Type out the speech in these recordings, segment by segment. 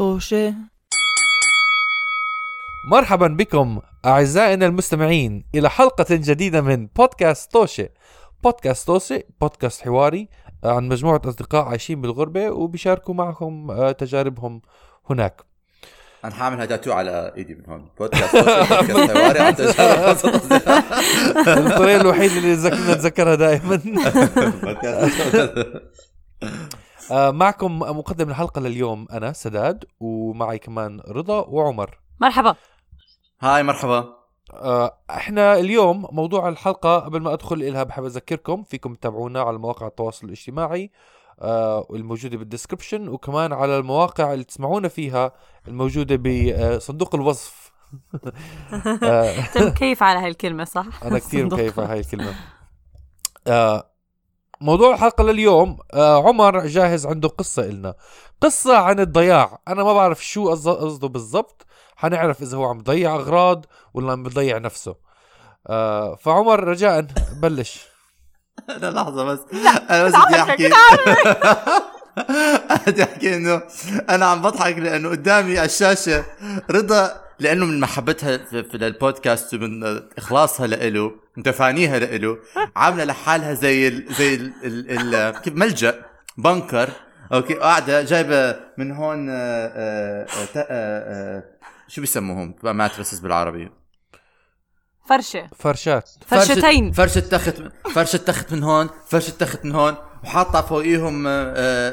توشة. مرحبا بكم أعزائنا المستمعين إلى حلقة جديدة من بودكاست توشة. بودكاست توشة بودكاست حواري عن مجموعة أصدقاء عايشين بالغربة وبيشاركوا معهم تجاربهم هناك. أنا حاملها تاتو على إيدي من هون. بودكاست حواري عن تجارب. الطريقة الوحيدة اللي نتذكرها دائما. معكم مقدم الحلقة لليوم أنا سداد, ومعي كمان رضا وعمر. مرحبا. هاي مرحبا. احنا اليوم موضوع الحلقة, قبل ما أدخل إلها بحب أذكركم فيكم تتابعونا على مواقع التواصل الاجتماعي الموجودة بالديسكربشن, وكمان على المواقع اللي تسمعونا فيها الموجودة بصندوق الوصف. كيف على هاي الكلمة صح؟ أنا كتير كيف على هاي الكلمة. موضوع الحلقة لليوم, عمر جاهز عنده قصة إلنا, قصة عن الضياع. أنا ما بعرف شو قصده بالضبط, حنعرف إذا هو عم ضيع أغراض ولا عم بضيع نفسه. فعمر رجاءً بلش. لا لحظة بس, أنا بس بدي أحكي إنه أنا عم بضحك لأنه قدامي الشاشة رضا, لأنه من محبتها في البودكاست ومن إخلاصها لإله متفانيها لإله عاملة لحالها زي كيف ملجأ بنكر. أوكي, قاعدة جايبة من هون شو بيسموهم ماترسس بالعربي, فرشتين, فرشة تخت من هون, فرشة تخت من هون, وحاطة فوقيهم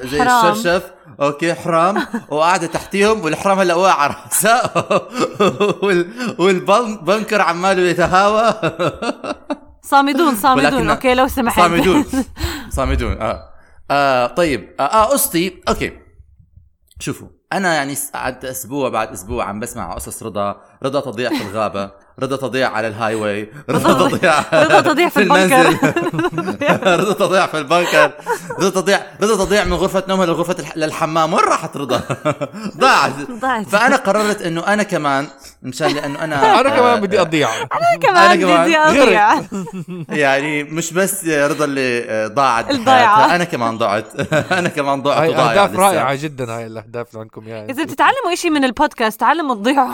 زي الشرشف. اوكي, حرام, وقاعدة تحتيهم, والحرام هلا واقع على راسها, والبنكر عماله يتهاوى. صامدون. اوكي لو سمحت, صامدون. طيب. قصتي, اوكي, شوفوا, انا يعني قعدت اسبوع بعد اسبوع عم بسمع قصص رضا تضيع في الغابه, رضا تضيع على الهاي واي, رضا تضيع في البنكر, رضا تضيع في البنكر, رضا تضيع من غرفه نومها للحمام. وين راحت رضا؟ ضاعت. فانا قررت انه انا كمان مشان, لانه انا كمان بدي اضيع, انا كمان بدي اضيع. يعني مش بس رضا اللي ضاعت, انا كمان ضعت. اهداف رائعه جدا هاي الاهداف اللي عندكم. يعني اذا بتتعلموا شيء من البودكاست تعلموا تضيعوا.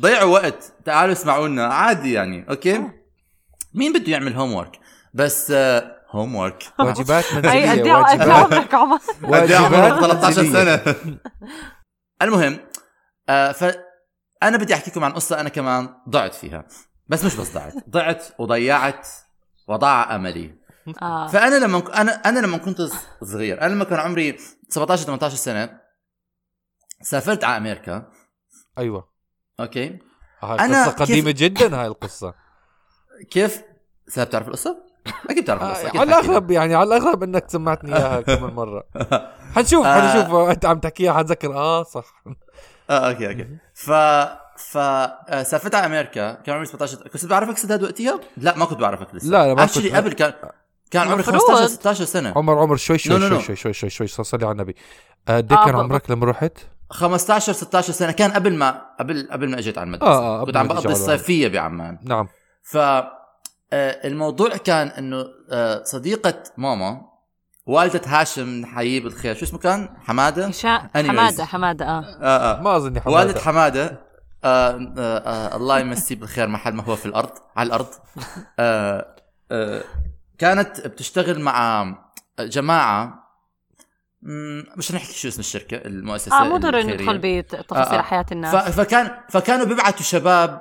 ضيعوا وقت, تعالوا اسمعونا عادي يعني. اوكي, مين بده يعمل هومورك؟ بس هومورك, واجبات منزلية, واجبات 13 سنة. المهم, فأنا بدي أحكيكم عن قصة أنا كمان ضعت فيها, بس مش بس ضعت وضيعت وضاع أملي. فأنا لما كنت صغير, أنا لما كان عمري 17-18 سنة, سافرت على أمريكا. أيوة, اوكي, هاي قصة قديمة جدا. هاي القصة كيف ساب تعرف القصة؟ اكيد بتعرف القصة. على الاغلب يعني, على الاغلب انك سمعتني اياها كم مرة. حنشوف انت عم تحكيها حتذكر. صح. اوكي. ف سافرت على امريكا, كان عمري 17. كنت بعرفك سداد وقتها؟ لا, ما كنت بعرفك لسه. لا ما كنت. قبل كان عمري 15-16 سنة. عمر شوي صلي على النبي. قد ايه كان عمرك لما رحت؟ 15-16 سنة. كان قبل ما اجيت على المدرسة. كنت عم بقضي الصيفية بعمان. نعم. ف الموضوع كان انه صديقة ماما, والدة هاشم نحييه بالخير, شو اسمه كان؟ حمادة. ما اظن حمادة, والدة حمادة. الله يمسيه بالخير محل ما هو في الارض, على الارض. كانت بتشتغل مع جماعة, مش نحكي شو اسم الشركة, المؤسسة الخيرية. مو ضروري ندخل بتفاصيل حياة الناس. فكانوا بيبعتوا شباب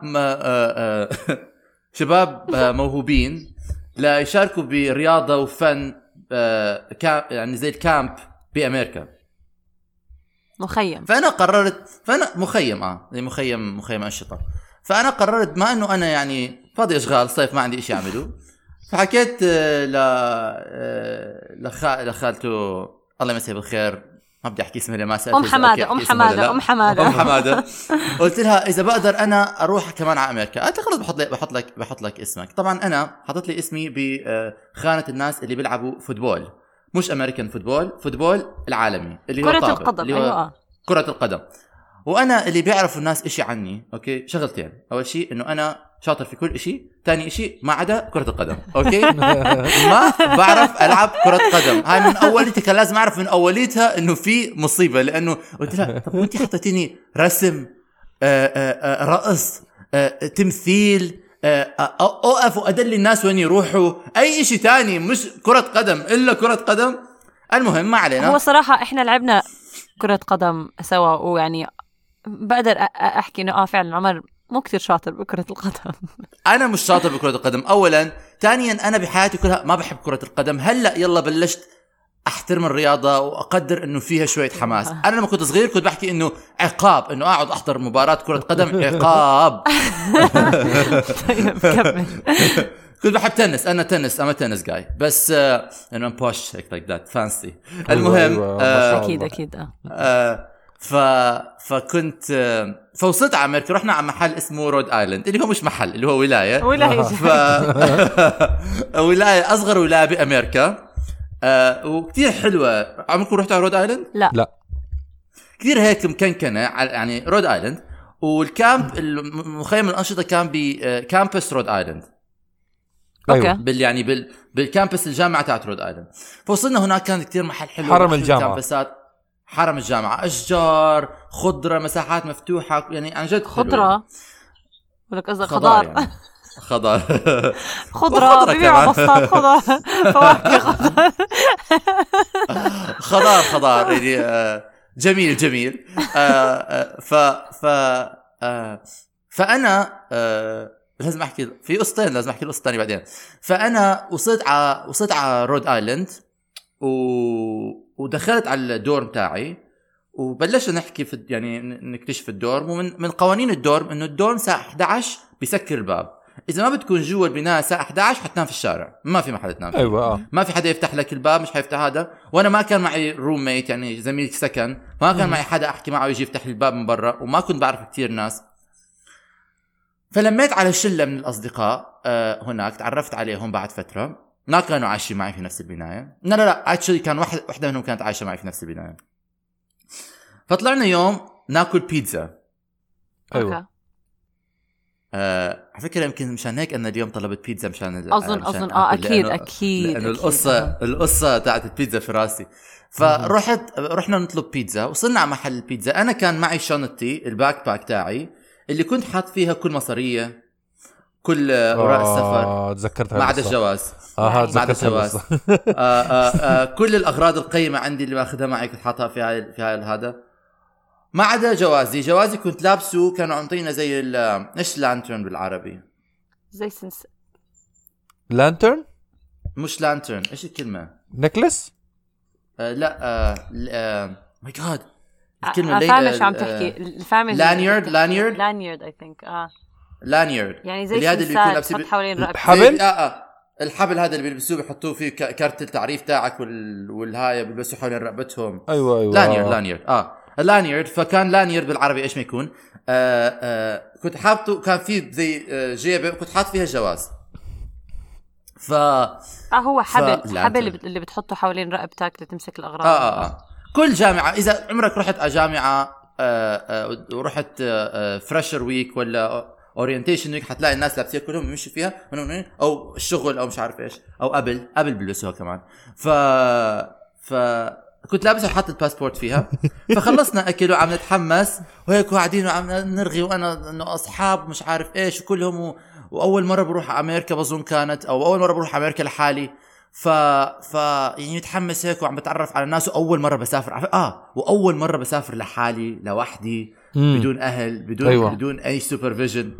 شباب موهوبين ليشاركوا برياضة وفن, يعني زي الكامب بأمريكا. مخيم. فأنا قررت مخيم أنشطة. فأنا قررت, ما أنه أنا يعني فاضي أشغال صيف, ما عندي إشي أعمله, فحكيت لخالته الله يمسيه بالخير, ما بدي احكي اسمها, ما سالت. ام حماده. قلت لها اذا بقدر انا اروح كمان على امريكا. قالت لي خلص بحط لك اسمك. طبعا انا حطت لي اسمي بخانه الناس اللي بيلعبوا فوتبول, مش امريكان فوتبول العالمي اللي هو كره القدم. ايوه, كره القدم. وانا اللي بيعرفوا الناس اشي عني. اوكي, شغلتين. اول شيء انه انا شاطر في كل إشي تاني إشي ما عدا كرة القدم. أوكي ما بعرف ألعب كرة قدم. هاي من أوليتها كان لازم أعرف من أوليتها إنه في مصيبة، لأنه قلت لها طب أنت حطيتيني رسم رقص تمثيل أقف وأدل الناس وين يروحوا أي إشي تاني مش كرة قدم إلا كرة قدم. المهم ما علينا. هو صراحة إحنا لعبنا كرة قدم سوا، ويعني بقدر أحكي إنه فعلا عمر مو كتير شاطر بكرة القدم. أنا مش شاطر بكرة القدم أولا، ثانيا أنا بحياتي كلها ما بحب كرة القدم. هلأ يلا بلشت أحترم الرياضة وأقدر إنه فيها شوية حماس. أنا لما كنت صغير كنت بحكي إنه عقاب إنه أقعد أحضر مباراة كرة قدم عقاب. كنت بحب تنس، أنا تنس جاي بس إنه بوش هيك like that fancy. المهم أكيد أكيد فكنت فوصلت على أمريكا، رحنا على محل اسمه رود آيلاند اللي هو مش محل، اللي هو ولاية ولاية أصغر ولاية بأمريكا وكتير حلوة. عمركم رحت على رود آيلاند؟ لا. كتير هيك مكنكنة يعني رود آيلاند، والكامب المخيم الأنشطة كان بكامبس رود آيلاند. أيوة. يعني بالكامبس الجامعة تاعت رود آيلاند. فوصلنا هناك كان كتير محل حلو، حرم الجامعة، حرم الجامعة، أشجار، خضرة، مساحات مفتوحة، يعني عن جد خضرة ولك أزل خضار يعني. خضار خضرة ببيع بسطات خضار فواكه خضار خضار خضار يعني جميل جميل. فأنا لازم أحكي في قصتين، لازم أحكي القصة الثانية بعدين. فأنا وصلت على رود آيلاند ودخلت على الدورم تاعي وبلشنا نحكي في يعني نكتشف الدورم. ومن قوانين الدورم انه الدورم الساعه 11 بيسكر الباب، اذا ما بتكون جوا البناء الساعه 11 حتنام في الشارع، ما في محل تنام. ايوه ما في حدا يفتح لك الباب، مش حيفتح هذا. وانا ما كان معي روميت يعني زميل سكن، ما كان معي حدا احكي معه يجي يفتح الباب من برا، وما كنت بعرف كتير ناس. فلميت على شله من الاصدقاء هناك، تعرفت عليهم بعد فتره، ما كانوا عايشين معي في نفس البناية. لا عايشين، كان واحدة منهم كانت عايشة معي في نفس البناية. فطلعنا يوم ناكل بيتزا. أيوة. على فكرة يمكن مشان هيك أنا اليوم طلبت بيتزا مشان. أظن أكيد. لأنه القصة تاعت البيتزا في راسي. رحنا نطلب بيتزا، وصلنا على محل البيتزا. أنا كان معي شنطتي الباك باك تاعي اللي كنت حاط فيها كل مصارية، كل أوراق السفر ما عدا الجواز. كل الأغراض القيمة عندي اللي باخدها معي كنت حاطها في هاي هذا، ما عدا جوازي كنت لابسه. كانوا عمطينا زي إيش لانترن بالعربي، زي سنس لانترن، مش لانترن، إيش الكلمة، نكلس. لا ماي جاد الكلمة اللي مش عم تحكي الفاميلي، لانيرد I think لانيرد، يعني زي هذا اللي يكون لابسه حوالين رقبتك. الحبل هذا اللي بيلبسوه بيحطوه فيه كارت التعريف تاعك والهاي بيلبسوه حوالين رقبتهم. ايوه لانيرد. فكان لانيرد بالعربي ايش ما يكون. كنت حاطه، كان فيه زي جيبه كنت حاط فيها جواز. هو حبل اللي بتحطه حوالين رقبتك لتمسك الاغراض. كل جامعه، اذا عمرك رحت على جامعه ورحت فريشر ويك ولا اورينتيشن ويك، حتلاقي الناس لابسين كلهم يمشي فيها او الشغل او مش عارف ايش، او قبل بلبسوها كمان. كنت لابسه وحاطه الباسبورت فيها. فخلصنا اكل وعم نتحمس وهيك قاعدين وعم نرغي، وانا انه اصحاب مش عارف ايش كلهم واول مره بروح امريكا بظن كانت، او اول مره بروح امريكا لحالي. يعني متحمس هيك وعم بتعرف على ناس، واول مره بسافر واول مره بسافر لحالي لوحدي بدون اهل، بدون اي سوبرفيجن.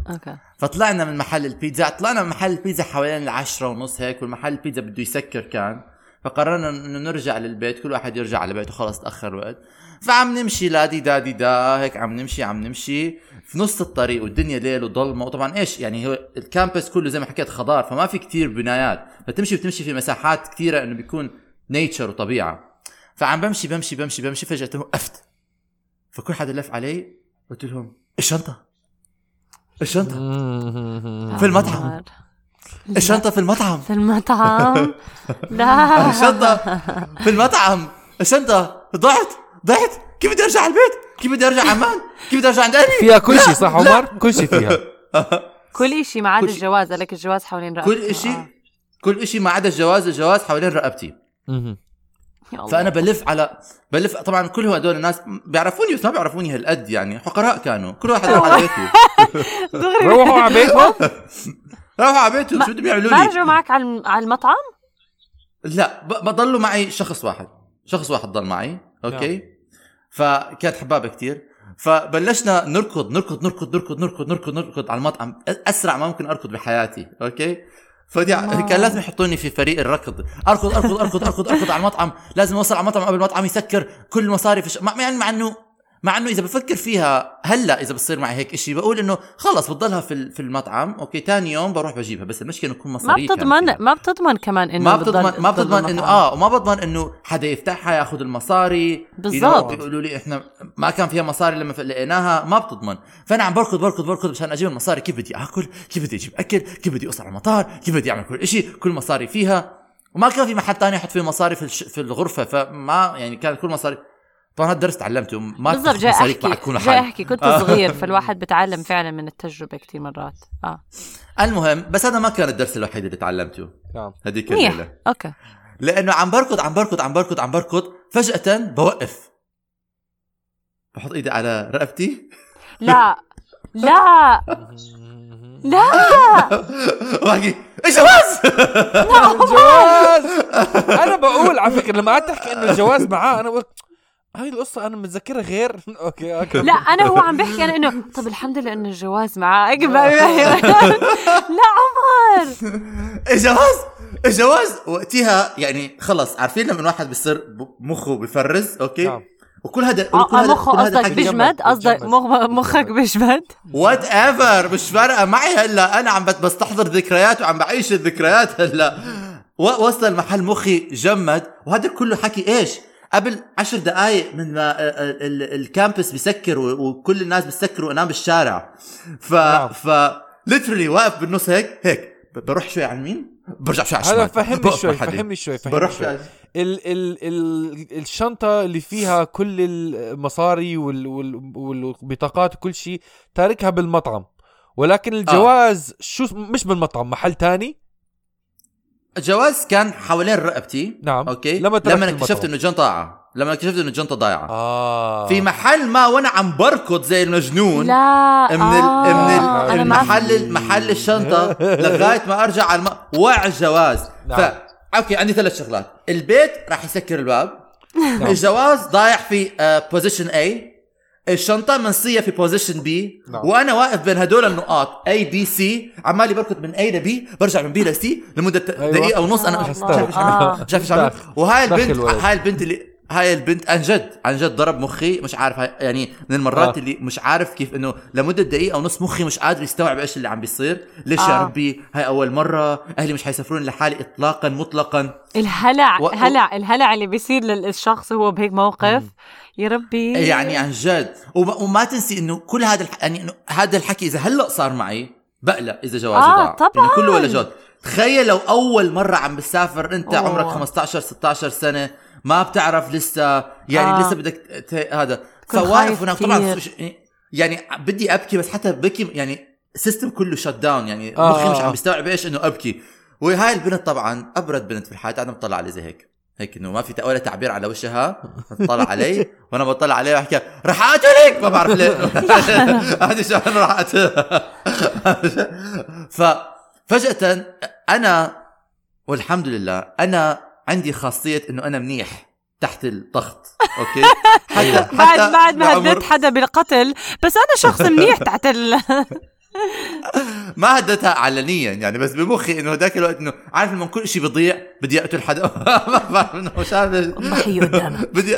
فطلعنا من محل البيتزا، حوالين 10:30 هيك، والمحل البيتزا بده يسكر كان. فقررنا انه نرجع للبيت، كل واحد يرجع على بيته، خلص تاخر وقت. فعم نمشي لادي دادي دا هيك، عم نمشي في نص الطريق والدنيا ليل وظلمه. وطبعا ايش يعني، هو الكامبس كله زي ما حكيت خضار، فما في كتير بنايات، بتمشي في مساحات كتيره انه بيكون نيتشر وطبيعه. فعم بمشي فجاه وقفت، فكل حدا لف علي، قلت لهم الشنطه في المطعم، الشنطه في المطعم لا الشنطه ضاعت. كيف بدي ارجع على البيت؟ كيف بدي ارجع عمان؟ كيف بدي ارجع عند اهلي؟ فيها كل شيء صح عمر؟ كل شيء فيها. كل إشي ما عدا الجواز. لك الجواز حوالين رقبتي. كل إشي كل إشي ما عدا الجواز. الجواز حوالين رقبتي. فأنا بلف طبعا. كل هدول الناس بيعرفوني بس ما بيعرفوني هالقد يعني. حقراء كانوا كل واحد راح على بيته. روحوا على بيته روحوا على بيته. شو بدهم يعملوا لي؟ برجوا معك على المطعم؟ لا بضلوا معي شخص واحد ضل معي. أوكي. فكانت حبابة كتير. فبلشنا نركض على المطعم أسرع ما ممكن أركض بحياتي. أوكي. كان لازم يحطوني في فريق الركض. أركض على المطعم. لازم أوصل على المطعم قبل المطعم يسكر كل مصاري في يعني مع إنه إذا بفكر فيها هلا إذا بتصير معي هيك إشي بقول إنه خلص بتضلها في المطعم. أوكي. تاني يوم بروح بجيبها. بس المشكلة إنه كل مصاري ما بتضمن كمان إنه ما بتضمن إنه وما بضمن إنه حدا يفتحها يأخذ المصاري. بالضبط. يقولوا لي إحنا ما كان فيها مصاري لما لقيناها. ما بتضمن. فأنا عم بركض مشان أجيب المصاري. كيف بدي أكل؟ كيف بدي أجيب أكل؟ كيف بدي أوصل على المطار؟ كيف بدي أعمل كل إشي؟ كل مصاري فيها وما كان في محل تاني أحط فيه مصاري في الغرفة. فما يعني كان كل مصاري. طبعا الدرس تعلمته ما جاي أحكي كنت صغير فالواحد بتعلم فعلا من التجربة كتير مرات. المهم بس هذا ما كان الدرس الوحيد اللي تعلمته هذيك الليلة. أوكي. لأنه عم بركض فجأة بوقف بحط إيدي على رقبتي. لا واقي الجواز. أنا بقول على فكرة لما قعدت أحكي إنه الجواز معاه أنا هاي القصة أنا متذكرة غير. أوكي. لا أنا هو عم بحكي أنا إنه طب الحمد لله إنه الجواز معاه أقبل. لا عمر الجواز وقتها يعني خلص عارفين لما واحد بيصير مخه بيفرز. أوكي. وكل هذا مخك بجمد. قصدك مخك بجمد whatever مش فارقة معي. هلا أنا عم بستحضر ذكريات وعم بعيش الذكريات. هلا وصل محل مخي جمد. وهذا كله حكي إيش قبل 10 دقايق من ما الكامبس بيسكر وكل الناس بيسكروا وانام بالشارع. ليترلي واقف بالنص هيك بروح شوي على اليمين برجع شوي على الشمال. فهمني شوي. الشنطة اللي فيها كل المصاري والبطاقات وكل شيء تاركها بالمطعم. ولكن الجواز شو مش بالمطعم محل تاني. الجواز كان حوالين رقبتي. نعم. أوكي. لما اكتشفت إنه جنطة ضايعة في محل ما وأنا عم بركض زي المجنون. لا. من محل الشنطة لغاية ما أرجع على وقع الجواز. نعم. أوكي عندي 3 شغلات. البيت راح يسكر الباب. نعم. الجواز ضايع في position A. الشنطة منصية في position B. نعم. وأنا واقف بين هدول النقاط A B C عمالي بركض من A ل B برجع من B ل C لمدة دقيقة ونص. أنا شايف. وهاي البنت اللي هاي البنت عن جد ضرب مخي. مش عارف يعني من المرات اللي مش عارف كيف إنه لمدة دقيقة ونص مخي مش قادر يستوعب إيش اللي عم بيصير. ليش يا ربي هاي أول مرة أهلي مش هيسافرون لحالي إطلاقا مطلقا. الهلع اللي بيصير للشخص هو بهيك موقف. يا ربي يعني عن جد. وما تنسي إنه كل هذا يعني إنه هذا الحكي إذا هلأ صار معي بقلق إذا جوازي ضاع. طبعا يعني كله ولا جد. تخيل لو أول مرة عم بتسافر أنت عمرك 15-16 سنة ما بتعرف لسه يعني لسه بدك هذا فواقف. هناك طبعا يعني بدي أبكي بس حتى بكي يعني سيستم كله شت داون يعني مخي مش عم بيستوعب إيش إنه أبكي. وهاي البنت طبعا أبرد بنت في الحياة. أنا بطلع علي زي هيك إنه ما في ولا تعبير على وشها. تطلع علي وأنا بطلع عليه وأحكي رح أقتلك ما بعرف ليه. هذه شو أنا رح أقتلها. ففجأة أنا والحمد لله أنا عندي خاصية إنه أنا منيح تحت الضغط. أوكي. حتى بعد ما هددت حدا بالقتل بس أنا شخص منيح تحت ما هدتها علنيا يعني بس بمخي انه هداك الوقت انه عارف من كل شيء بيضيع بدي اقتل حدا. ما بعرف انه مش عارف محيو قدامك بدي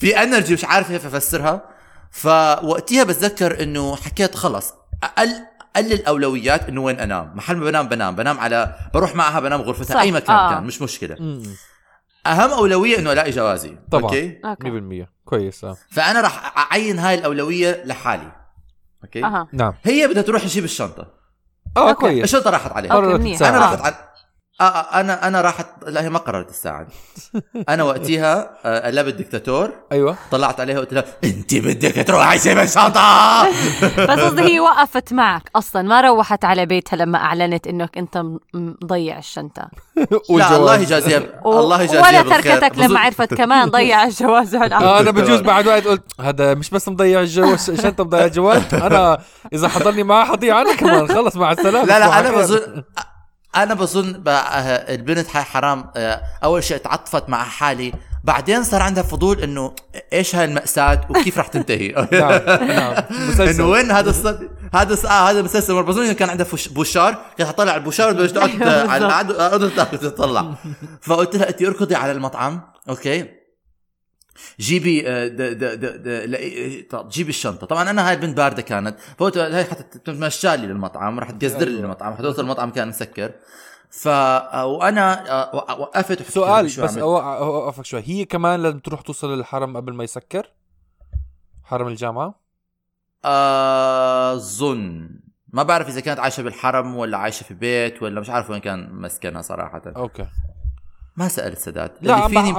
في انرجي مش عارف كيف افسرها. فوقتها بتذكر انه حكيت خلص اقلل الاولويات انه وين انام. محل ما بنام على بروح معها بنام غرفتها اي مكان. كان مش مشكله. اهم اولويه انه الاقي جوازي. طبعا. اوكي 100% كويس. فانا راح اعين هاي الاولويه لحالي. اوكي. نعم. هي بدها تروح تجيب الشنطه. كويس. الشنطه راحت عليها. انا راحت على انا راحت لا هي ما قررت الساعه انا وقتها قلبت الدكتاتور ايوه طلعت عليها وقلت لها انت بدك تروحي سبع شنطه بس قصدي هي وقفت معك اصلا ما روحت على بيتها لما اعلنت انك انت مضيع الشنطه لا الله يجازيها الله يجازيها ولا تركتك لما عرفت كمان ضيع الجواز انا بجوز بعد وقت قلت هذا مش بس مضيع الجواز شنطه مضيع الجواز انا اذا حضرني معاه حضيع انا كمان خلص مع السلامه لا انا بظن البنت حرام اول شيء اتعاطفت مع حالي بعدين صار عندها فضول انه ايش هالمأساة وكيف رح تنتهي انه وين هذا الصدق هذا المسلسل برضه كان عنده بوشار كان حطلع البوشار بدها تقعد على القعده تطلع فقلت لها انت اركضي على المطعم اوكي جيبي جيبي الشنطه طبعا انا هاي البنت بارده كانت فوت هاي حتتمشى لي للمطعم راح تجزر لي للمطعم حتوصل المطعم كان مسكر ف وانا وقفت سؤال بس اوقفك شوي هي كمان لازم تروح توصل للحرم قبل ما يسكر حرم الجامعه اظن ما بعرف اذا كانت عايشه بالحرم ولا عايشه في بيت ولا مش عارف وين كان مسكنها صراحه اوكي ما سألت سداد لا فيني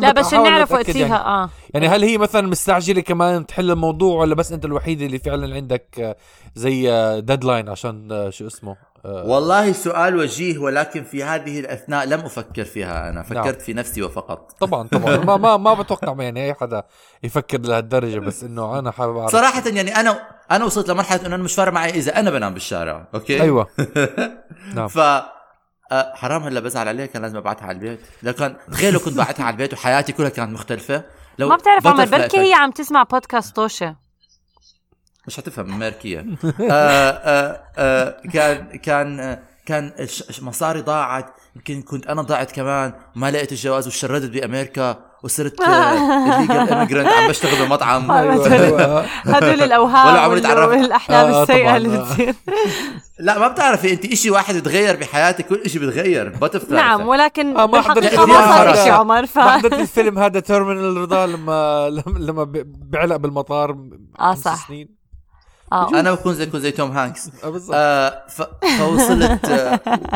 لا بس نعرف وقتيها يعني. يعني هل هي مثلا مستعجلة كمان تحل الموضوع ولا بس انت الوحيد اللي فعلا عندك زي ديدلاين عشان شو اسمه والله سؤال وجيه ولكن في هذه الأثناء لم أفكر فيها أنا فكرت نعم. في نفسي وفقط طبعا ما بتوقع يعني أي حدا يفكر لهالدرجة بس إنه أنا حابب أعرف صراحة يعني أنا وصلت لمرحلة إنه أنا مش فارق معي إذا أنا بنام بالشارع أوكي أيوة نعم حرام هلا بزعل عليها كان لازم ابعتها على البيت لو كان تخيلوا كنت بعتها على البيت وحياتي كلها كانت مختلفه لو ما بتعرف عمر بلكي هي عم تسمع بودكاست توشة مش هتفهم امريكيه كان مصاري ضاعت يمكن كنت انا ضاعت كمان ما لقيت الجواز وشردت بامريكا وصرت الليجل اميجرانت عم بشتغل بالمطعم هدول الاوهام والاحلام السيئه اللي بتصير لا ما بتعرفي انت اشي واحد بتغير بحياتك كل اشي بتغير بتفرق نعم ولكن بالحقيقه ما صار اشي عمر فحضرت الفيلم هذا تيرمينال رضا لما بعلق بالمطار 5 سنين انا بكون زي توم هانكس فوصلت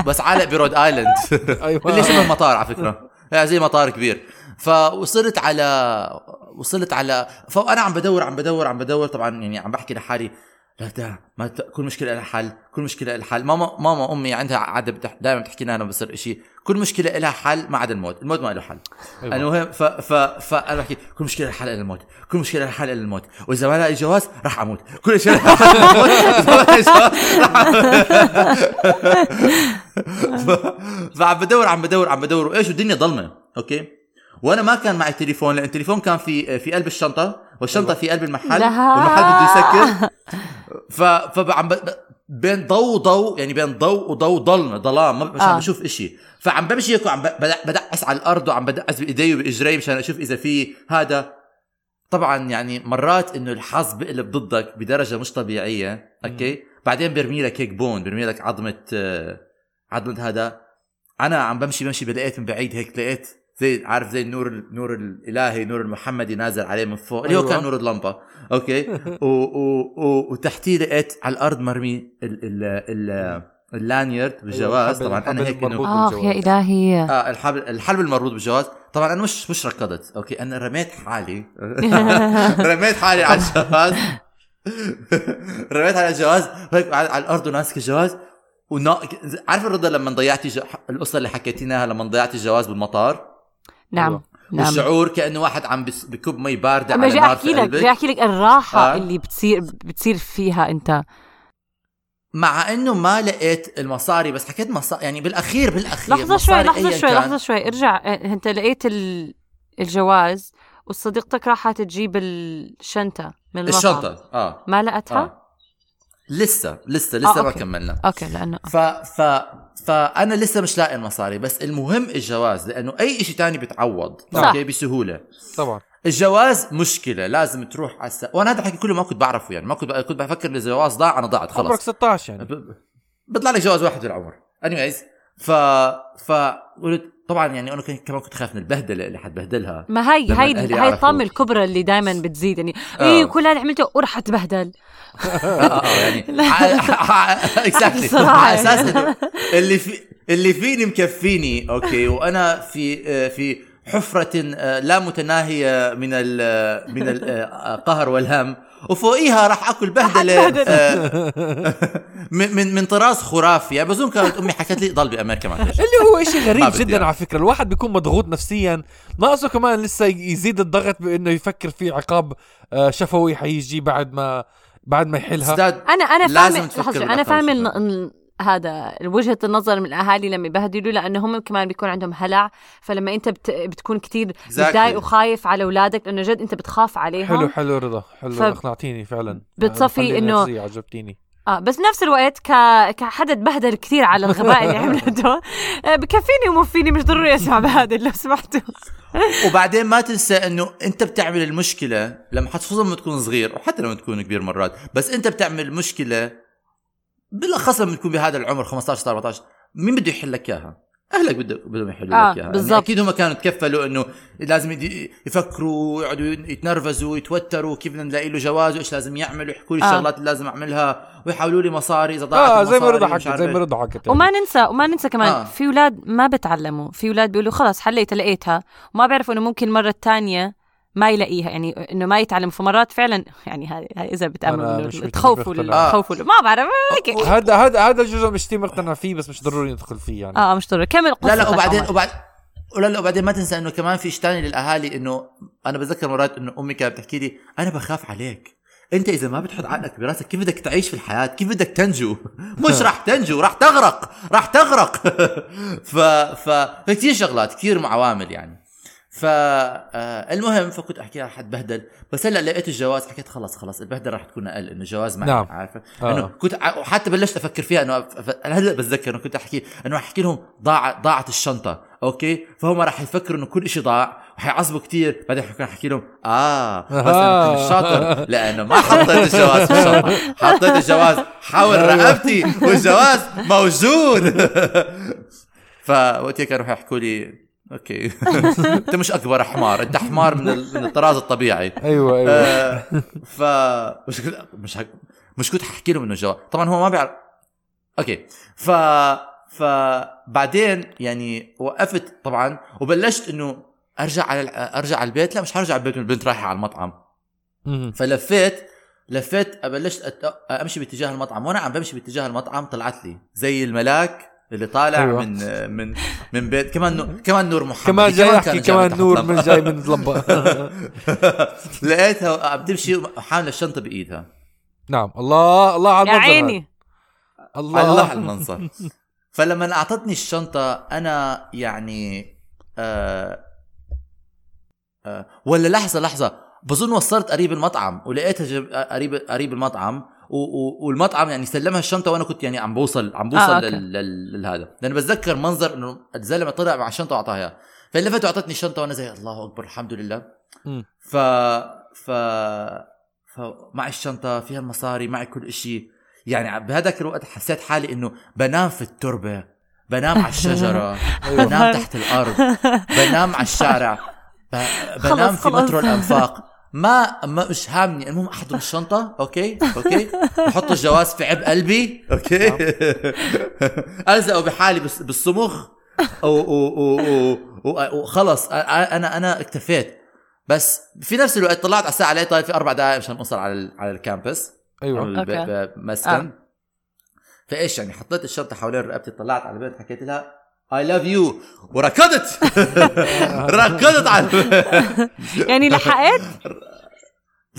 بس عالق برود آيلاند اللي شبه المطار على فكره زي مطار كبير فوصلت على فانا عم بدور طبعا يعني عم بحكي لحالي لا ما كل مشكله لها حل ماما امي عندها عاده دائما بتحكي لنا انا بصير إشي كل مشكله لها حل ما عدا الموت ما له حل أيوة. المهم فانا بحكي كل مشكله لها حل الا الموت واذا ما لقى جواز راح اموت كل شيء عم بدور وايش الدنيا ظلمه اوكي وانا ما كان معي تليفون لان التليفون كان في قلب الشنطه والشنطه في قلب المحل والمحل بده يسكر فعم بين ضوء يعني بين ضوء وضوء ظلام مش عم بشوف إشي فعم بمشي هيك وعم بدعس على الارض وعم بدعس بايدي وباجري مشان اشوف اذا في هذا طبعا يعني مرات انه الحظ بقلب ضدك بدرجه مش طبيعيه اوكي بعدين برمي لك عظمه هذا انا عم بمشي بلاقيت من بعيد هيك لقيت زي عارف زي النور الالهي نور المحمدي نازل عليه من فوق اللي هو كان نور اللمبه اوكي وتحتي لقيت على الارض مرمي اللانيرد بالجواز طبعا انا هيك يا الهي الحلب المربوط بالجواز طبعا انا مش ركضت اوكي انا رميت حالي على الجواز هيك على الارض وناسك الجواز عارف الرضا لما ضيعتي القصه اللي حكيتيناها لما ضيعتي الجواز بالمطار نعم الشعور كأنه واحد عم بكب مي باردة على النار في قلبك بحكي لك الراحة اللي بتصير فيها انت مع انه ما لقيت المصاري بس حكيت مصاري يعني بالاخير لحظة شوي ارجع انت لقيت الجواز وصديقتك راحت تجيب الشنطة من المطار الشنطة ما لقتها لسه ما كملنا اوكي لانه فانا لسه مش لاقي المصاري بس المهم الجواز لانه اي إشي تاني بتعوض اوكي بسهوله طبعا الجواز مشكله لازم تروح على وانا هذا الحكي كله ما كنت بعرفه يعني ما كنت بفكر ان الجواز ضاع انا ضاعت خلص عمرك 16 يعني بيطلع لك جواز واحد بالعمر انيويز فقلت طبعا يعني انا كمان كنت خايف من البهدله اللي حتبهدلها. ما هي الطامه الكبرى اللي دائما بتزيد يعني ايه كل هذا عملته ورح اتبهدل يعني اساسا اللي فيني مكفيني اوكي وانا في حفرة لا متناهية من القهر والهم وفوقيها راح أكل بهدلة من طراز خرافي. بظن كانت أمي حكت لي ضل بأمريكا ما تجي اللي هو شيء غريب جدا على فكرة. الواحد بيكون مضغوط نفسيا ناقصه كمان لسه يزيد الضغط بأنه يفكر في عقاب شفوي حيجي بعد ما يحلها. أنا لازم تفكر. أنا فاهم هذا وجهة النظر من الأهالي لما يبهدلوا لأنهم كمان بيكون عندهم هلع. فلما أنت بتكون كتير متضايق وخايف على أولادك لأنه جد أنت بتخاف عليهم. حلو رضا حلو أقنعتيني فعلا بتصفي إنه عجبتيني. بس بنفس الوقت كحدا بهدل كتير على الغباء اللي عملته بكفيني ومفيني مش ضروري أسمع بهدل لو سمحتوا. وبعدين ما تنسى إنه أنت بتعمل المشكلة لما حتفوزهم لما تكون صغير وحتى لما تكون كبير مرات. بس أنت بتعمل المشكلة بالأخص لما تكون بهذا العمر 15-14 مين بده يحل لك اياها؟ اهلك بدهم يحلوا لك اياها يعني. اكيد هم كانوا تكفلوا انه لازم يفكروا يقعدوا يتنرفزوا يتوتروا كيف بدنا نلاقي له جواز وايش لازم يعمل ويحكوا لي الشغلات اللي لازم اعملها ويحاولوا لي مصاري اذا ضاعت المصاري زي ما رضحك. وما ننسى كمان في اولاد ما بتعلموا. في اولاد بيقولوا خلاص حليت لقيتها وما بيعرفوا انه ممكن مرة الثانية ما يلاقيها يعني انه ما يتعلم. في مرات فعلا يعني هاي اذا بتامنوا تخوفوا ما بعرف هذا الجزء مش كثير مقتنع فيه بس مش ضروري ندخل فيه يعني مش ضروري كمل. لا وبعدين ما تنسى انه كمان في شيء ثاني للاهالي. انه انا بتذكر مرات انه امي كانت بتحكي لي انا بخاف عليك انت اذا ما بتحط عقلك براسك كيف بدك تعيش في الحياه كيف بدك تنجو مش راح تنجو راح تغرق فكثير شغلات كثير معوامل يعني. فالمهم فكنت أحكي على حد بهدل بس هلأ لقيت الجواز حكيت خلاص البهدل راح تكون أقل إنه جواز معي نعم. عارفة إنه كنت حتى بلشت أفكر فيها إنه أنا هلأ بتذكر إنه كنت أحكي إنه أحكي لهم ضاعت الشنطة أوكي فهم راح يفكروا إنه كل إشي ضاع وحيعصبوا كتير. بعدين حكي لهم بس أنا كنت شاطر لأنه ما حطيت الجواز في الشنطة حطيت الجواز حاول رقبتي والجواز موجود. فوقتها كانوا يحكوا لي اوكي انت مش اكبر حمار انت حمار من الطراز الطبيعي. ايوه ف مش كنت احكي لهم انه جواب طبعا هو ما بيعرف اوكي ف بعدين يعني وقفت طبعا وبلشت انه ارجع على البيت. لا مش هرجع على البيت البنت رايحه على المطعم فلفت بلشت امشي باتجاه المطعم وانا عم بمشي باتجاه المطعم طلعت لي زي الملاك اللي طالع من بيت كمان نور محمد كمان جاي احكي كمان نور من جاي من اللمبة. لقيتها عم تمشي حامله الشنطه بايدها نعم. الله على المنظر يا عيني الله على المنظر. فلما اعطتني الشنطه انا يعني ولا لحظه بظن وصلت قريب المطعم ولقيتها قريب المطعم والمطعم يعني سلمها الشنطه وانا كنت يعني عم بوصل لهذا لانه بتذكر منظر انه الزلمه طلع مع الشنطه واعطاها اياها فلفت واعطتني الشنطه وانا زي الله اكبر الحمد لله. مع الشنطه فيها المصاري معي كل شيء يعني. بهذاك الوقت حسيت حالي انه بنام في التربه بنام على الشجره بنام تحت الارض بنام على الشارع بنام في مترو الانفاق ما مش هامني. المهم احضر الشنطه اوكي احط الجواز في عب قلبي اوكي الزقه بحالي بالصمخ وخلص انا اكتفيت. بس في نفس الوقت طلعت على الساعه لقيت طالع في 4 دقائق مشان اوصل على الكامبس ايوه مسكن. فايش يعني حطيت الشنطه حوالين رقبتي طلعت على البنت حكيت لها I love you وركضت ركضت على يعني لحقت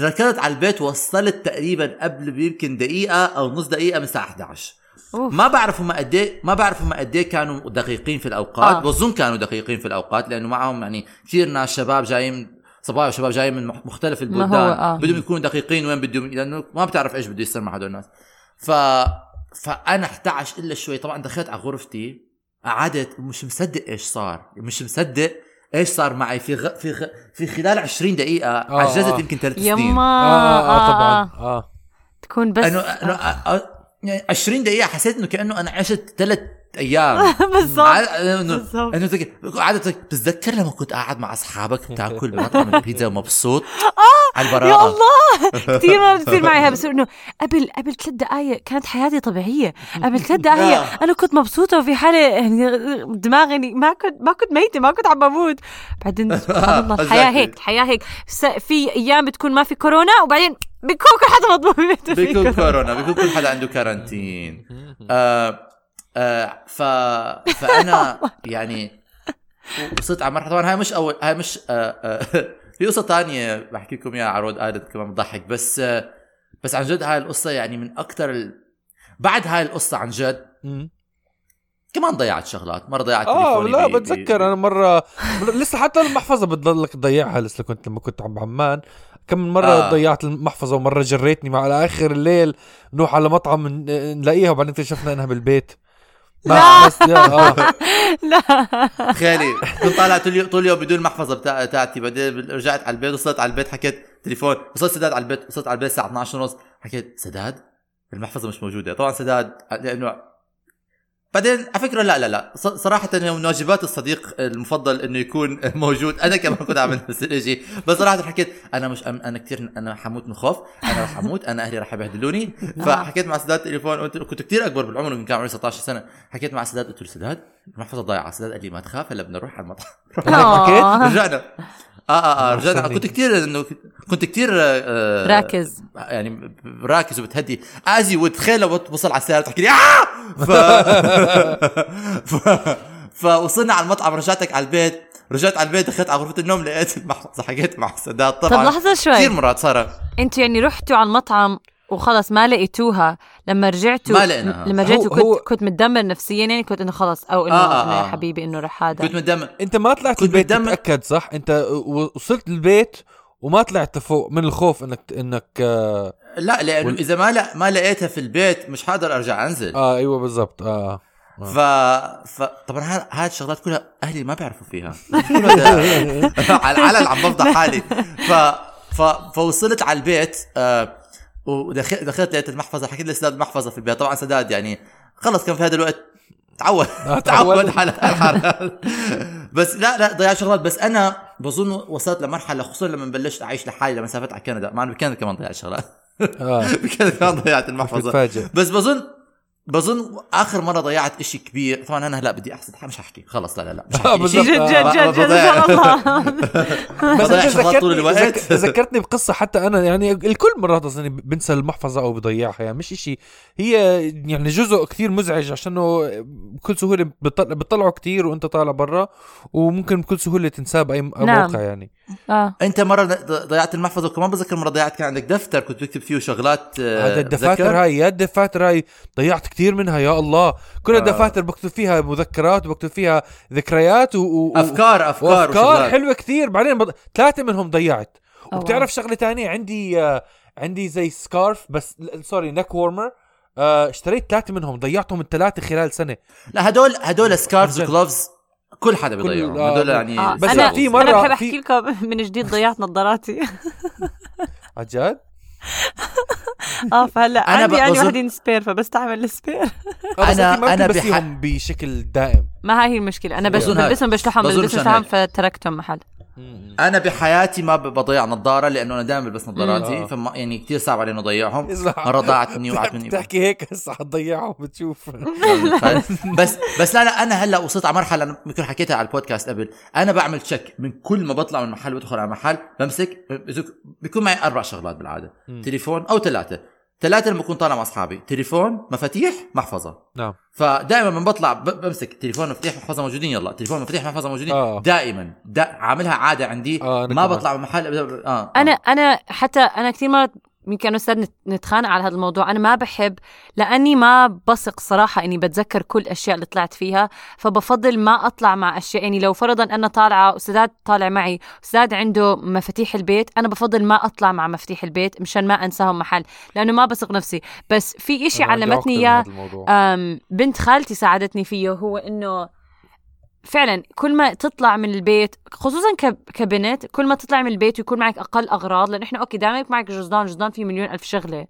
ركضت على البيت وصلت تقريبا قبل يمكن دقيقة أو نص دقيقة من الساعة 11. ما بعرف هما قديه كانوا دقيقين في الأوقات وظن كانوا دقيقين في الأوقات لأنه معهم يعني كثير ناس شباب جايين صبايا وشباب جايين من مختلف البلدان بدهم يكونوا دقيقين وين بدهم لأنه ما بتعرف إيش بده يصير مع هدول الناس. فأنا 11 إلا شوي طبعا دخلت على غرفتي قعدت مش مصدق ايش صار معي في خلال 20 دقيقه عجزت يمكن 3 سنين يما طبعا تكون بس 20 دقيقه حسيت انه كانه انا عشت 3 ايام بالظبط. انه قعدت بتذكر لما كنت قاعد مع اصحابك بتاكل مطعم البيتزا ومبسوط على البراءه. يا الله كثير ما بتصير معي بس انه قبل 3 دقائق كانت حياتي طبيعيه. قبل 3 دقائق انا كنت مبسوطه وفي حاله يعني دماغي ما كنت ميته، ما كنت عم بموت. بعدين سبحان الله الحياه هيك في ايام بتكون ما في كورونا وبعدين بيكون كل حدا مضمون بيكون كورونا، بيكون كل حدا عنده كارانتين. فانا يعني وصلت على مرحله، طبعا هاي مش اول، هاي مش في قصه ثانيه بحكي لكم اياها على رود آيلاند كمان بضحك، بس عن جد هاي القصه يعني من اكثر بعد هاي القصه عن جد كمان ضيعت شغلات. مرة ضيعت تليفوني. لا بتذكر انا مرة لسه حتى المحفظة بتضلك تضيعها لسه. لما كنت عم بعمان كم من مرة ضيعت المحفظة، ومرة جريتني مع على اخر الليل نروح على مطعم نلاقيها وبعدين اكتشفنا انها بالبيت. لا لا خالي كنت طالع طول يوم بدون محفظة بتاعتي، بعدين رجعت على البيت، وصلت على البيت حكيت تليفون، وصلت سداد على البيت، وصلت على البيت الساعة 12:30 حكيت سداد المحفظة مش موجودة. طبعا سداد لانه بعدين على فكرة لا صراحة من واجبات الصديق المفضل إنه يكون موجود. أنا كمان كنت عامل نفس الشيء، بس صراحة حكيت أنا مش أنا كتير أنا حموت من خوف، أنا رح أموت، أنا أهلي رح يبهدلوني. فحكيت مع سداد التليفون، كنت كتير أكبر بالعمر، يمكن كان عمري 16 سنة. حكيت مع سداد قلت له سداد المحفظة ضايعة. سداد قال لي ما تخاف هلا بدنا نروح على المطعم. حكيت رجعنا رجعنا. كنت كتير راكز يعني راكز وبتهدي آزي وتخيل لو وصل على السيارة تحكي لي فوصلنا على المطعم، رجعت على البيت دخلت على غرفة النوم لقيت المحفظة. حكيت مع السداد طبعا كتير مرات صارت. انتوا يعني رحتوا على المطعم وخلص ما لقيتوها لما رجعتوا؟ لما رجعتوا كنت متدمر نفسيا يعني، كنت انه خلص او انه يا حبيبي انه رح هذا. كنت متدمر. انت ما طلعت البيت تتأكد صح؟ انت وصلت البيت وما طلعت فوق من الخوف انك لا لانه اذا ما لقيتها في البيت مش حاضر ارجع انزل. ايوه بالضبط. طبعا هاد الشغلات كلها اهلي ما بيعرفوا فيها على العلن عم بفضح حالي. فوصلت على البيت ودخلت لقيت المحفظه، حكيت لسداد المحفظه في البيت. طبعا سداد يعني خلص كان في هذا الوقت تعود على الحراره. بس لا ضيعت شغلات. بس انا بظن وصلت لمرحله، خصوصا لما بلشت اعيش لحالي لما سافرت على كندا، مع انه بكندا كمان ضيعت شغلات. بكندا كمان ضيعت المحفظه. بس بظن اخر مره ضيعت اشي كبير. طبعا انا هلا بدي احسد مش هحكي خلص. لا مش هحكي جد والله. بس ذكرتني بقصه حتى انا يعني الكل مرات اصلا بنسى المحفظه او بضيعها، يعني مش اشي هي يعني جزء كثير مزعج عشانه بكل سهوله بتطلعوا كثير وانت طالع برا، وممكن بكل سهوله تنساه باي موقع يعني. انت مره ضيعت المحفظه، وكمان بذكر مره ضيعت كان عندك دفتر كنت بكتب فيه شغلات. هذا الدفاتر هاي ضيعت كتير منها. يا الله كل الدفاتر بكتب فيها مذكرات وبكتب فيها ذكريات وافكار حلوه كتير. بعدين 3 منهم ضيعت. وبتعرف شغله تانية عندي زي سكارف بس سوري نيك وورمر، اشتريت 3 منهم ضيعتهم 3 خلال سنة. لا هدول سكارفز وغلوفز كل حدا بيضيعهم هدول يعني. بس في مره انا بحب احكي لكم من جديد ضيعت نظاراتي عجاد. فهلا عندي وحدين سبير فبستعمل السبير. انا بلبسهم بشكل دائم، ما هاي هي المشكله. انا بلبسهم بشلحهم فتركتهم محل. انا بحياتي ما بضيع نظاره لانه انا دائما بلبس نظاراتي، فما يعني كثير صعب علي انه اضيعهم. مره ضاعت مني وقعت مني. بتحكي هيك هسه حتضيعهم بتشوف. بس لا انا هلا وصلت على مرحله انا ممكن حكيتها على البودكاست قبل. انا بعمل تشيك من كل ما بطلع من محل وادخل على محل، بمسك بيكون معي 4 شغلات بالعاده. تليفون او 3 لما بكون طالع مع اصحابي، تليفون مفاتيح محفظه. نعم. فدائما من بطلع بمسك تليفون مفاتيح محفظه موجودين. يلا تليفون مفاتيح محفظه موجودين. دائما عاملها عاده عندي. ما بطلع من محل انا حتى انا كثير مرات يمكن استاذ نتخانق على هذا الموضوع. انا ما بحب لاني ما بثق صراحه اني بتذكر كل الاشياء اللي طلعت فيها، فبفضل ما اطلع مع اشياء. يعني لو فرضا انا طالعه وسداد طالع معي، سداد عنده مفاتيح البيت، انا بفضل ما اطلع مع مفاتيح البيت مشان ما انساهم محل لانه ما بثق نفسي. بس في اشي علمتني اياه بنت خالتي ساعدتني فيه، هو انه فعلا كل ما تطلع من البيت خصوصا كبنت، كل ما تطلع من البيت ويكون معك اقل اغراض، لان احنا اوكي دائما معك جزدان فيه مليون الف شغله.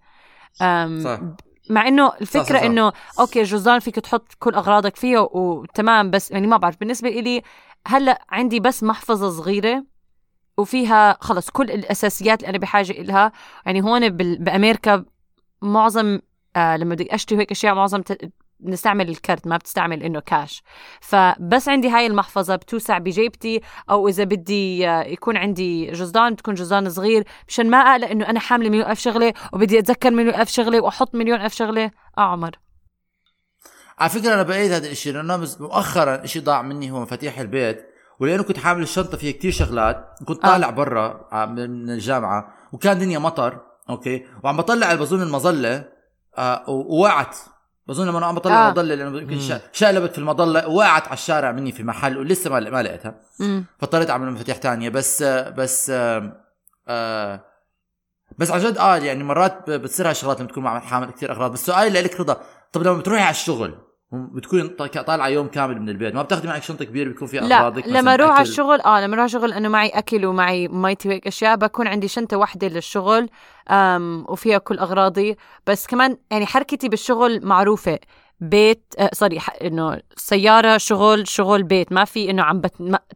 مع انه الفكره انه اوكي جوزان فيك تحط كل اغراضك فيه وتمام، بس يعني ما بعرف بالنسبه لي هلا عندي بس محفظه صغيره وفيها خلص كل الاساسيات اللي انا بحاجه إلها. يعني هون بامريكا معظم لما بدي اشتري هيك اشياء معظم نستعمل الكارت، ما بتستعمل إنه كاش. فبس عندي هاي المحفظة بتوسع بجيبتي، أو إذا بدي يكون عندي جزدان بتكون جزدان صغير مشان ما أقلق إنه أنا حاملة مليون ألف شغلة وبدي أتذكر مليون ألف شغلة وأحط مليون ألف شغلة. عمر على فكرة أنا بعيد هذا الإشي، لأنه مؤخرا إشي ضاع مني هو مفاتيح البيت، ولأنه كنت حامل الشنطة فيها كتير شغلات، كنت طالع برا من الجامعة وكان دنيا مطر أوكي، وعم بطلع البزون المظلة ووقعت بظن لما انا عم بطلع المظله لانه يمكن شقلبت في المظله، وقعت على الشارع مني في محل ولسه ما لقيتها، فاضطريت اعمل مفاتيح تانية. بس عن جد يعني مرات بتصير هالشغلات لما تكون مع حامل كتير اغراض. بس سؤال لك رضا، طب لما بتروحي على الشغل بتكون طالعه يوم كامل من البيت، ما بتاخدي معك شنطه كبيره بيكون فيها اغراضك؟ لا، لما اروح على الشغل لما اروح شغل انه معي اكل ومعي ميتي وهيك اشياء، بكون عندي شنطه واحده للشغل وفيها كل اغراضي. بس كمان يعني حركتي بالشغل معروفه، بيت سوري انه سياره شغل بيت، ما في انه عم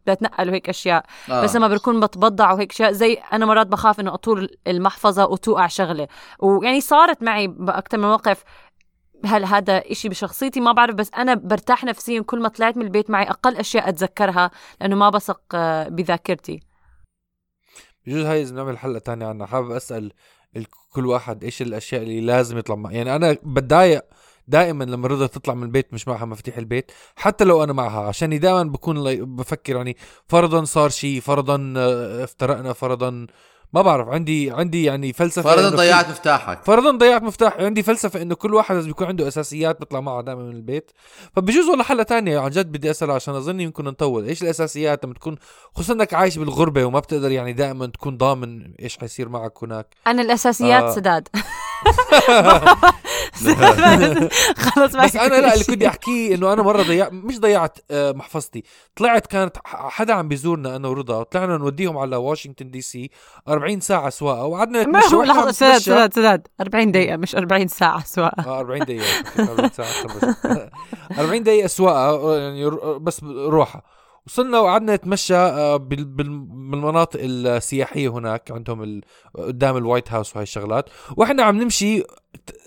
بتنقل وهيك اشياء. بس لما بكون بتبضع وهيك اشياء، زي انا مرات بخاف انه اطول المحفظه وتوقع شغله، ويعني صارت معي باكثر من موقف. هل هذا إشي بشخصيتي؟ ما بعرف، بس أنا برتاح نفسيا كل ما طلعت من البيت معي أقل أشياء أتذكرها، لأنه ما بثق بذاكرتي. بجوز هاي إذا بنعمل حلقة تانية عنها. حابب أسأل كل واحد إيش الأشياء اللي لازم يطلع معها. يعني أنا بتضايق دائما لما رضا تطلع من البيت مش معها مفاتيح البيت، حتى لو أنا معها، عشان دائما بكون بفكر يعني فرضا صار شيء، فرضا افترقنا، فرضا ما بعرف. عندي يعني فلسفه، فرضا ضيعت مفتاحك، فرضا ضيعت مفتاحي. عندي فلسفه انه كل واحد لازم يكون عنده اساسيات بيطلع معها دائما من البيت. فبجوز ولا حلقه تانية عن جد بدي اسال، عشان اظن يمكن نطول. ايش الاساسيات لما تكون خصوصا انك عايش بالغربه وما بتقدر يعني دائما تكون ضامن ايش حيصير معك هناك؟ انا الاساسيات سداد خلص. بس انا لا، اللي كنت احكيه انه انا مره ضيعت محفظتي. طلعت كانت حدا عم بيزورنا انا ورضا، طلعنا نوديهم على واشنطن دي سي 40 ساعه سواقه، وقعدنا مشوار لحظه 40 دقيقه مش 40 ساعه سواقه 40 دقيقه 40 دقيقه سواقه يعني بس روحه. وصلنا وقعدنا نتمشى بالمناطق السياحيه هناك، عندهم قدام الوايت هاوس وهي الشغلات، واحنا عم نمشي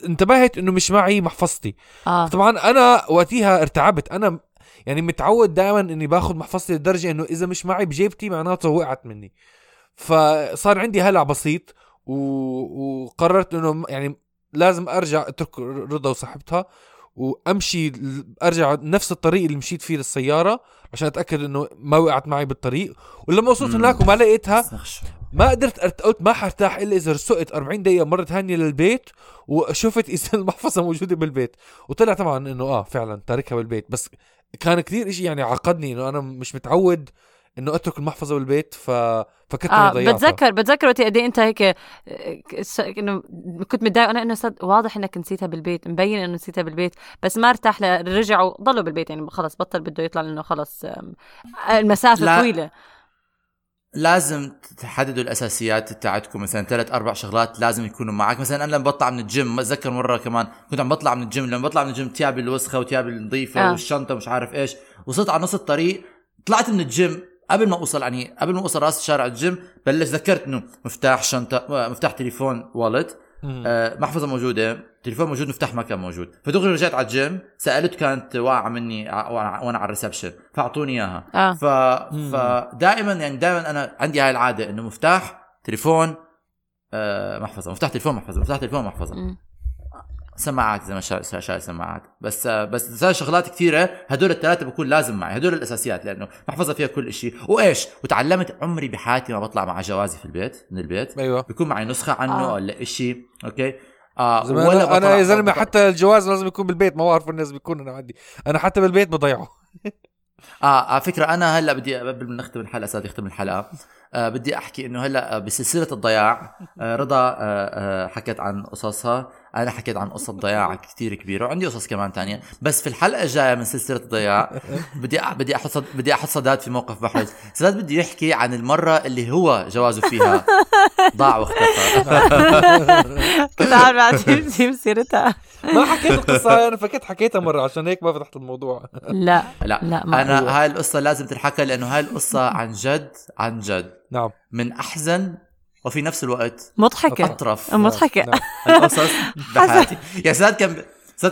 انتبهت انه مش معي محفظتي. طبعا انا وقتها ارتعبت، انا يعني متعود دائما اني باخذ محفظتي لدرجه انه اذا مش معي بجيبتي معناته وقعت مني. فصار عندي هلع بسيط، وقررت انه يعني لازم ارجع اترك رضا وصاحبتها وامشي، ارجع نفس الطريق اللي مشيت فيه للسياره عشان اتاكد انه ما وقعت معي بالطريق. ولما وصلت هناك وما لقيتها، ما قدرت، قلت ما حرتاح الا اذا سقت 40 دقيقه مره ثانيه للبيت وشفت اذا المحفظه موجوده بالبيت. وطلع طبعا انه فعلا تاركها بالبيت. بس كان كثير إشي يعني عقدني انه انا مش متعود انه اترك المحفظه بالبيت، فكنت ضيعتها. بتذكر وقت قد انت هيك انه كنت متضايق انا انه واضح انك نسيتها بالبيت، مبين انه نسيتها بالبيت، بس ما ارتاح لرجعوا ضلوا بالبيت. يعني خلص بطل بده يطلع لانه خلص المسافه طويله. لازم تحددوا الاساسيات تاعتكم، مثلا 3-4 شغلات لازم يكونوا معك. مثلا انا لما بطلع من الجيم، بتذكر مره كمان كنت عم بطلع من الجيم، لما بطلع من الجيم تيابي الوسخه وتيابي النظيفه والشنطه مش عارف ايش. وصلت على نص الطريق، طلعت من الجيم قبل ما اوصل راس شارع الجيم، بلش ذكرت انه مفتاح شنطه، مفتاح تليفون، والت محفظه موجوده، تليفون موجود، مفتاح ما كان موجود. فدغري رجعت على الجيم، سالت كانت واقعه مني وانا على الريسبشن فاعطوني اياها. فدائما يعني دائما انا عندي هاي العاده انه مفتاح تليفون محفظه، مفتاح تليفون محفظه، مفتاح تليفون محفظه. سماعات زي ما شاي سماعات. بس شغلات كثيره، هدول الثلاثه بكون لازم معي، هدول الاساسيات، لانه محفظه فيها كل شيء. وايش وتعلمت عمري بحياتي ما بطلع مع جوازي في البيت من البيت، أيوة. بيكون معي نسخه عنه ولا شيء. اوكي ولا انا يا زلمه حتى الجواز لازم يكون بالبيت، ما بعرف الناس بيكون انا عندي، انا حتى بالبيت بضيعه. على فكره انا هلا بدي قبل نختم الحلقه، بدي احكي انه هلا بسلسله الضياع رضا حكت عن قصصها، انا حكيت عن قصه ضياع كتير كبيره، وعندي قصص كمان تانية. بس في الحلقه الجايه من سلسله الضياع بدي احط صداد في موقف بحث. صداد بده يحكي عن المره اللي هو جوازه فيها ضاع واختفى. كنت عارف عشان تجيب سيرتها. ما حكيت القصة، أنا فكرت حكيتها مرة عشان هيك ما فتحت الموضوع. لا لا, لا أنا هو. هاي القصة لازم تنحكى لأنه هاي القصة عن جد عن جد. نعم. من أحزن وفي نفس الوقت مضحكة. أطرف. مضحكة. القصص بحياتي. يا ساد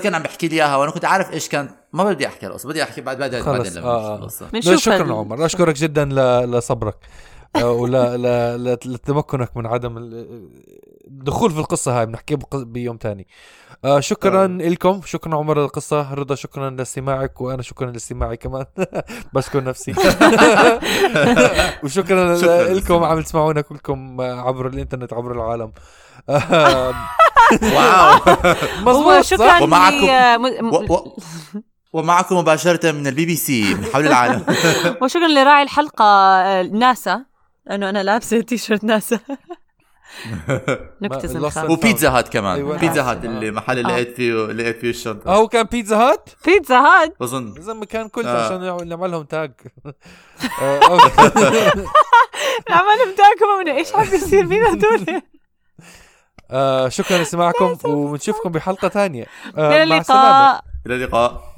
كان عم بحكي لي اياها وانا كنت عارف ايش كان، ما بدي احكي القصه، بدي احكي بعدين لما. شكرا عمر، اشكرك جدا لصبرك ولا لتمكنك من عدم الدخول في القصه هاي، بنحكي بيوم تاني. شكرا لكم، شكرا عمر للقصه، رضا شكرا لاستماعك، وانا شكرا لاستماعي كمان بشكر نفسي وشكرا لكم عم تسمعونا كلكم عبر الانترنت عبر العالم. واو مظبوط. شكرا. ومعكم مباشرة من البي بي سي من حول العالم. وشكرا لراعي الحلقة ناسا، لأنه أنا لابسة تيشرت ناسا. نكتة الخاصة. وبيتزا هات كمان، بيتزا هات المحل اللي لقيت فيه الشنطة. أو كان بيتزا هات؟ بيتزا هات. أظن. إذا ما كان كله عشان نعملهم تاج. نعملهم تاج كمان إيش عم بيصير بينا دول؟ شكرا لسماعكم، ونشوفكم بحلقة ثانية. إلى اللقاء.